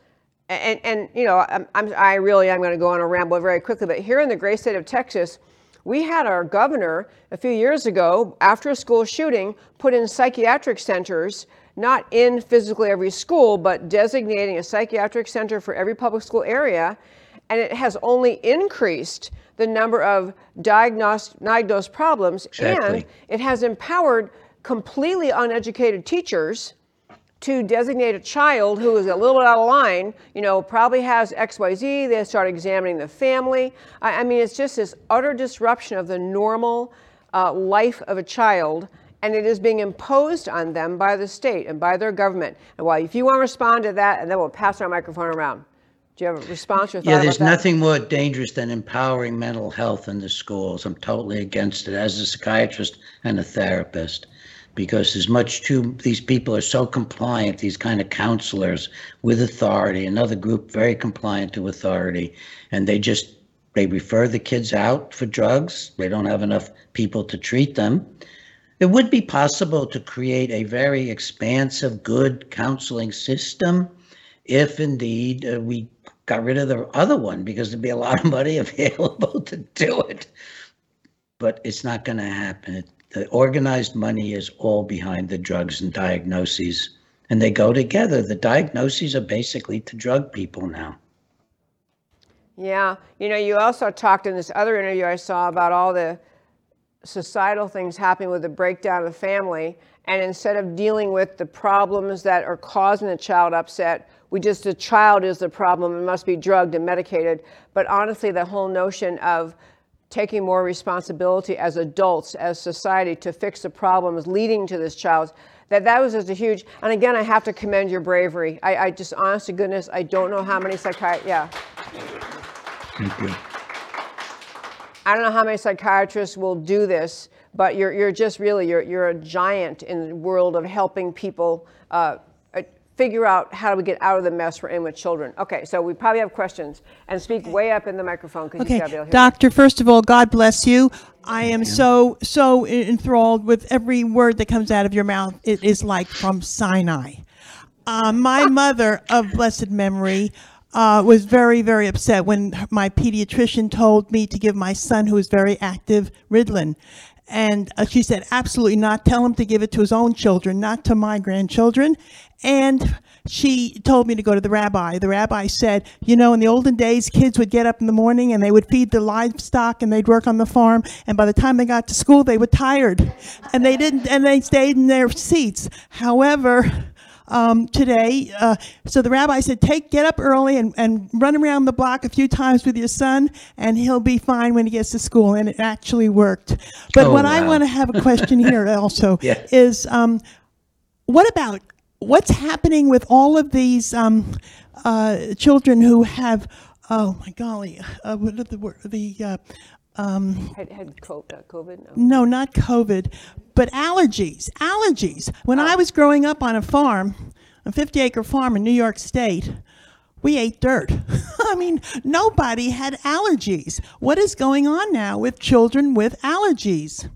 and you know, I'm going to go on a ramble very quickly, but here in the great state of Texas, we had our governor a few years ago, after a school shooting, put in psychiatric centers, not in physically every school, but designating a psychiatric center for every public school area. And it has only increased the number of diagnosed problems. Exactly. And it has empowered completely uneducated teachers to designate a child who is a little bit out of line, you know, probably has XYZ, they start examining the family. I mean, it's just this utter disruption of the normal life of a child, and it is being imposed on them by the state and by their government. And well, if you want to respond to that, and then we'll pass our microphone around. Do you have a response or thought about that? Yeah, there's nothing more dangerous than empowering mental health in the schools. I'm totally against it as a psychiatrist and a therapist. Because there's much too, these people are so compliant, these kind of counselors with authority, another group very compliant to authority, and they refer the kids out for drugs. They don't have enough people to treat them. It would be possible to create a very expansive, good counseling system if indeed we got rid of the other one, because there'd be a lot of money available to do it. But it's not going to happen. The organized money is all behind the drugs and diagnoses, and they go together. The diagnoses are basically to drug people now. Yeah. You know, you also talked in this other interview I saw about all the societal things happening with the breakdown of the family, and instead of dealing with the problems that are causing the child upset, the child is the problem and must be drugged and medicated. But honestly, the whole notion of taking more responsibility as adults, as society, to fix the problems leading to this child, that was just a huge, and again, I have to commend your bravery. I just, honest to goodness, I don't know how many psychiatrists, Thank you. I don't know how many psychiatrists will do this, but you're just really, you're a giant in the world of helping people figure out how do we get out of the mess we're in with children. Okay, so we probably have questions. And speak way up in the microphone. Okay, Doctor, first of all, God bless you. I am so enthralled with every word that comes out of your mouth. It is like from Sinai. My mother of blessed memory was very, very upset when my pediatrician told me to give my son, who is very active, Ritalin. And she said, absolutely not. Tell him to give it to his own children, not to my grandchildren. And she told me to go to the rabbi. The rabbi said, you know, in the olden days, kids would get up in the morning and they would feed the livestock and they'd work on the farm. And by the time they got to school, they were tired and they didn't, and they stayed in their seats. However, today, so the rabbi said, get up early and run around the block a few times with your son, and he'll be fine when he gets to school. And it actually worked. But I want to have a question here also is, what about what's happening with all of these children who have, what are had COVID? No, not COVID, but allergies. When I was growing up on a farm, a 50-acre farm in New York State, we ate dirt. I mean, nobody had allergies. What is going on now with children with allergies?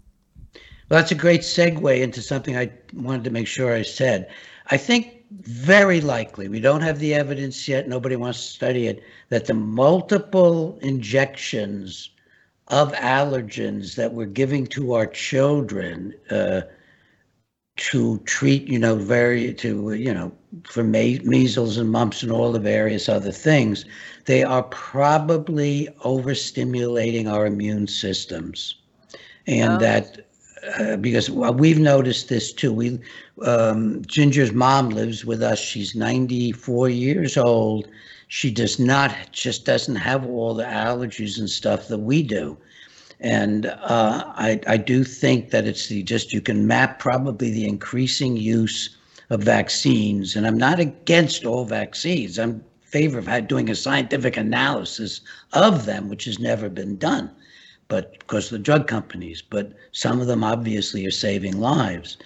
Well, that's a great segue into something I wanted to make sure I said. I think very likely, we don't have the evidence yet, nobody wants to study it, that the multiple injections of allergens that we're giving to our children to treat, for measles and mumps and all the various other things, they are probably overstimulating our immune systems. And that, because we've noticed this too. Ginger's mom lives with us. She's 94 years old. She doesn't have all the allergies and stuff that we do. And I do think that it's you can map probably the increasing use of vaccines. And I'm not against all vaccines. I'm in favor of doing a scientific analysis of them, which has never been done. But of course, the drug companies, but some of them obviously are saving lives.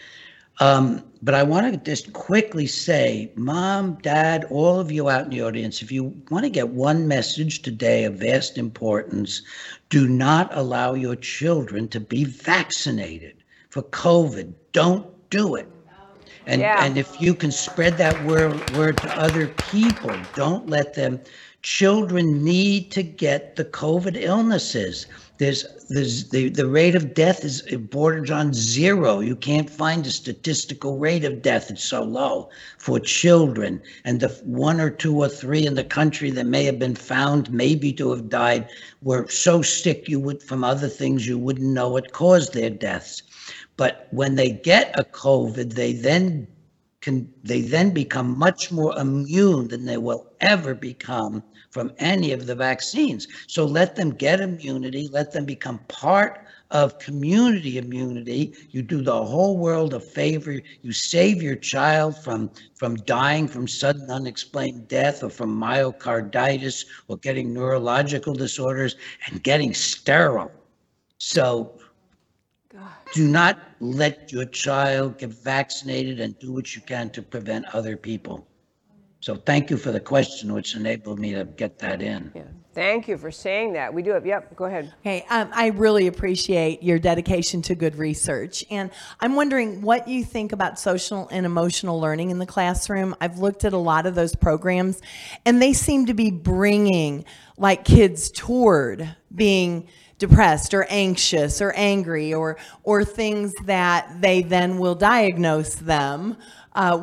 But I want to just quickly say, Mom, Dad, all of you out in the audience, if you want to get one message today of vast importance, do not allow your children to be vaccinated for COVID. Don't do it. And, and if you can spread that word to other people, don't let them. Children need to get the COVID illnesses. The rate of death borders on zero. You can't find a statistical rate of death. It's so low for children. And the one or two or three in the country that may have been found maybe to have died were so sick you would, from other things you wouldn't know what caused their deaths. But when they get a COVID, they then become much more immune than they will ever become from any of the vaccines. So let them get immunity, let them become part of community immunity. You do the whole world a favor. You save your child from dying from sudden unexplained death or from myocarditis or getting neurological disorders and getting sterile. So do not let your child get vaccinated, and do what you can to prevent other people. So thank you for the question, which enabled me to get that in. Yeah. Thank you for saying that. We do have, go ahead. Okay, I really appreciate your dedication to good research. And I'm wondering what you think about social and emotional learning in the classroom. I've looked at a lot of those programs, and they seem to be bringing like kids toward being depressed or anxious or angry or things that they then will diagnose them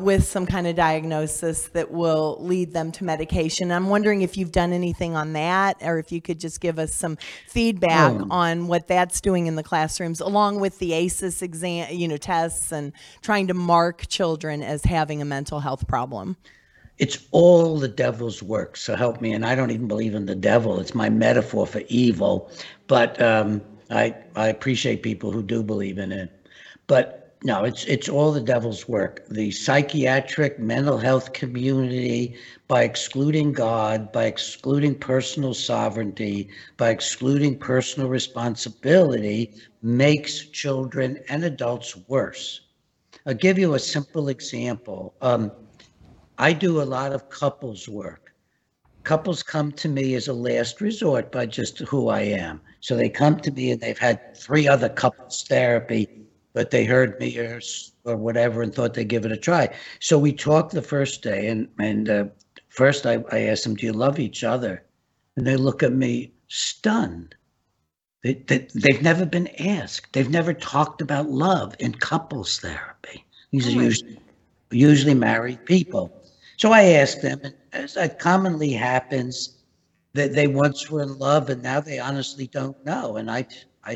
with some kind of diagnosis that will lead them to medication. I'm wondering if you've done anything on that, or if you could just give us some feedback on what that's doing in the classrooms, along with the ACEs exam, tests and trying to mark children as having a mental health problem. It's all the devil's work, so help me. And I don't even believe in the devil. It's my metaphor for evil. But I appreciate people who do believe in it. But no, it's all the devil's work. The psychiatric mental health community, by excluding God, by excluding personal sovereignty, by excluding personal responsibility, makes children and adults worse. I'll give you a simple example. I do a lot of couples work. Couples come to me as a last resort by just who I am. So they come to me and they've had 3 other couples therapy, but they heard me or whatever and thought they'd give it a try. So we talked the first day and first I asked them, do you love each other? And they look at me stunned. They've never been asked. They've never talked about love in couples therapy. These are usually married people. So I asked them, and as that commonly happens, that they once were in love and now they honestly don't know. And I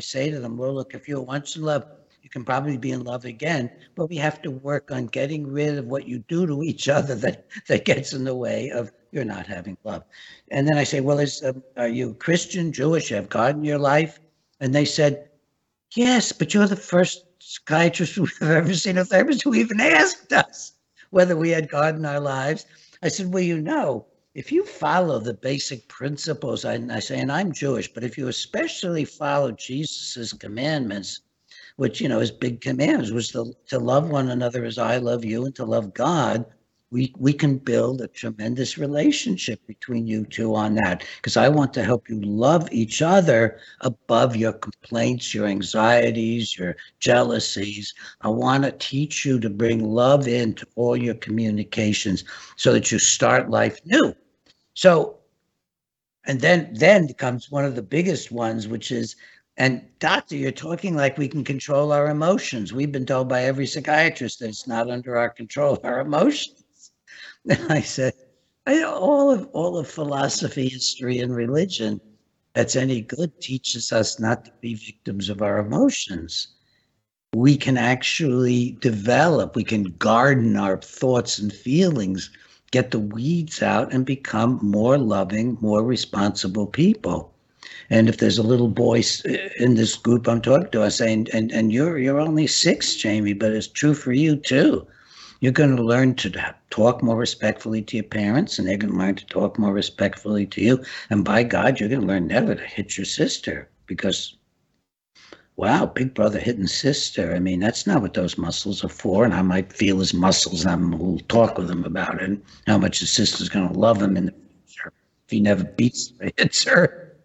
say to them, well, look, if you were once in love, you can probably be in love again, but we have to work on getting rid of what you do to each other that gets in the way of you're not having love. And then I say, well, are you Christian, Jewish, you have God in your life? And they said, yes, but you're the first psychiatrist we've ever seen, a therapist who even asked us whether we had God in our lives. I said, well, if you follow the basic principles, I say, and I'm Jewish, but if you especially follow Jesus's commandments, which, his big commandments was to love one another as I love you and to love God, we can build a tremendous relationship between you two on that, because I want to help you love each other above your complaints, your anxieties, your jealousies. I want to teach you to bring love into all your communications so that you start life new. So, and then comes one of the biggest ones, which is, and doctor, you're talking like we can control our emotions. We've been told by every psychiatrist that it's not under our control, our emotions. And I said, all of philosophy, history, and religion that's any good teaches us not to be victims of our emotions. We can actually develop, we can garden our thoughts and feelings, get the weeds out, and become more loving, more responsible people. And if there's a little boy in this group I'm talking to, I say, and you're only 6, Jamie, but it's true for you too. You're going to learn to talk more respectfully to your parents, and they're going to learn to talk more respectfully to you. And by God, you're going to learn never to hit your sister, because wow, big brother hitting sister. I mean, that's not what those muscles are for. And I might feel his muscles. I'm going to talk with him about it, how much his sister's going to love him in the future if he never beats her, hits her,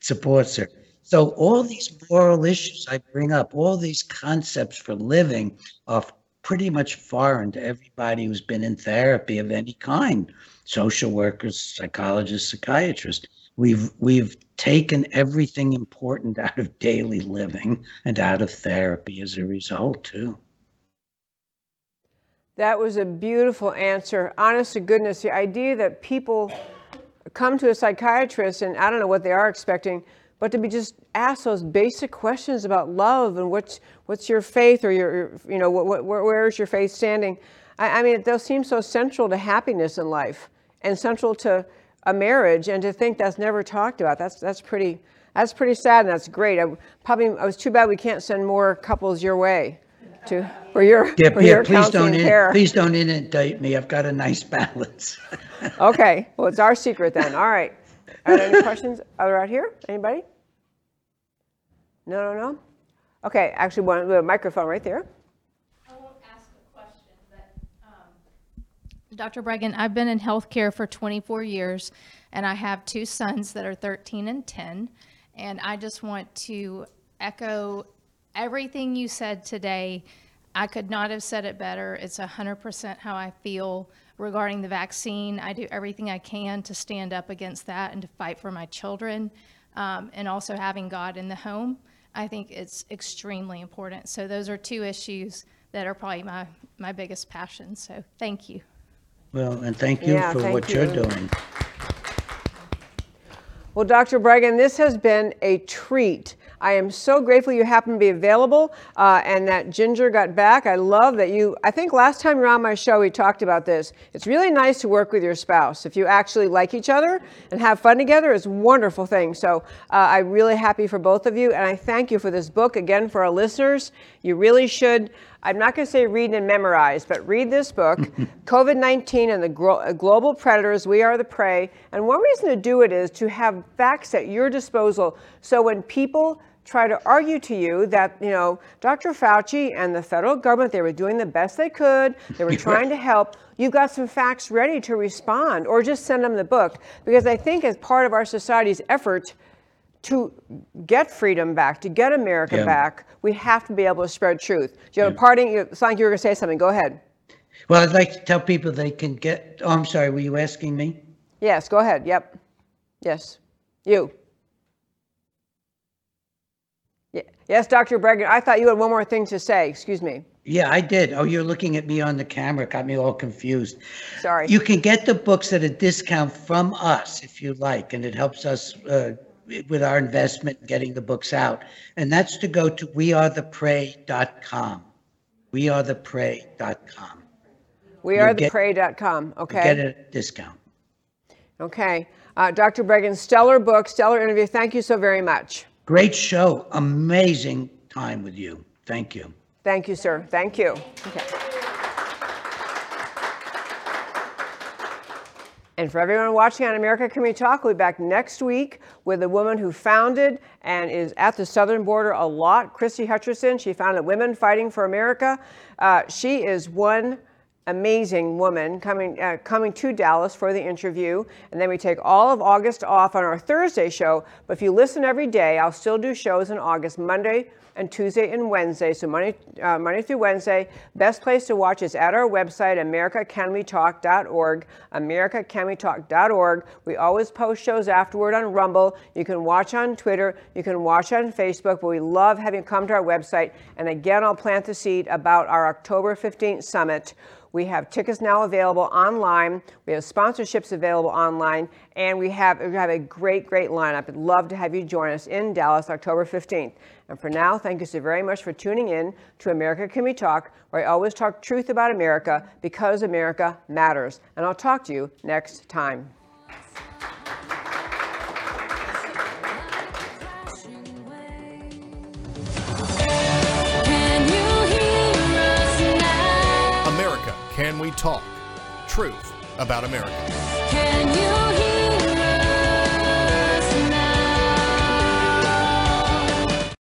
supports her. So all these moral issues I bring up, all these concepts for living are pretty much foreign to everybody who's been in therapy of any kind, social workers, psychologists, psychiatrists. We've taken everything important out of daily living and out of therapy as a result, too. That was a beautiful answer. Honest to goodness, the idea that people come to a psychiatrist and I don't know what they are expecting, but to be just asked those basic questions about love and what's your faith or where is your faith standing? I mean, those seem so central to happiness in life and central to a marriage, and to think that's never talked about. That's pretty sad, and that's great. I was too bad we can't send more couples your way to for your counseling care. Please don't inundate me. I've got a nice balance. Okay. Well, it's our secret then. All right. Are there any questions out here? Anybody? No. Okay. Actually, we have a microphone right there. Dr. Breggin, I've been in healthcare for 24 years, and I have two sons that are 13 and 10. And I just want to echo everything you said today. I could not have said it better. It's 100% how I feel regarding the vaccine. I do everything I can to stand up against that and to fight for my children, and also having God in the home. I think it's extremely important. So those are two issues that are probably my biggest passion. So thank you. Well, and thank you for what you're doing. Well, Dr. Breggin, this has been a treat. I am so grateful you happened to be available and that Ginger got back. I love that you, I think last time you were on my show, we talked about this. It's really nice to work with your spouse. If you actually like each other and have fun together, it's a wonderful thing. So I'm really happy for both of you. And I thank you for this book. Again, for our listeners, you really should, I'm not going to say read and memorize, but read this book, COVID-19 and the Global Predators, We Are the Prey. And one reason to do it is to have facts at your disposal. So when people try to argue to you that, Dr. Fauci and the federal government, they were doing the best they could, they were trying to help, you've got some facts ready to respond, or just send them the book. Because I think as part of our society's effort to get freedom back, to get America back, we have to be able to spread truth. Do you have a parting? It's like you were going to say something. Go ahead. Well, I'd like to tell people they can get... Oh, I'm sorry. Were you asking me? Yes, go ahead. Yep. Yes. You. Yeah. Yes, Dr. Breggin, I thought you had one more thing to say. Excuse me. Yeah, I did. Oh, you're looking at me on the camera. Got me all confused. Sorry. You can get the books at a discount from us, if you like, and it helps us... with our investment in getting the books out. And that's to go to wearetheprey.com. Wearetheprey.com. Wearetheprey.com. Okay. Get a discount. Okay. Dr. Breggin, stellar book, stellar interview. Thank you so very much. Great show. Amazing time with you. Thank you. Thank you, sir. Thank you. Okay. And for everyone watching on America Can We Talk, we'll be back next week with a woman who founded and is at the southern border a lot, Christy Hutcherson. She founded Women Fighting for America. She is one amazing woman coming to Dallas for the interview. And then we take all of August off on our Thursday show. But if you listen every day, I'll still do shows in August, Monday and Tuesday and Wednesday. So Monday through Wednesday. Best place to watch is at our website, AmericaCanWeTalk.org, AmericaCanWeTalk.org. We always post shows afterward on Rumble. You can watch on Twitter. You can watch on Facebook. But we love having you come to our website. And again, I'll plant the seed about our October 15th summit. We have tickets now available online. We have sponsorships available online. And we have a great, great lineup. I'd love to have you join us in Dallas, October 15th. And for now, thank you so very much for tuning in to America Can We Talk, where I always talk truth about America because America matters. And I'll talk to you next time. Can we talk? Truth about America. Can you?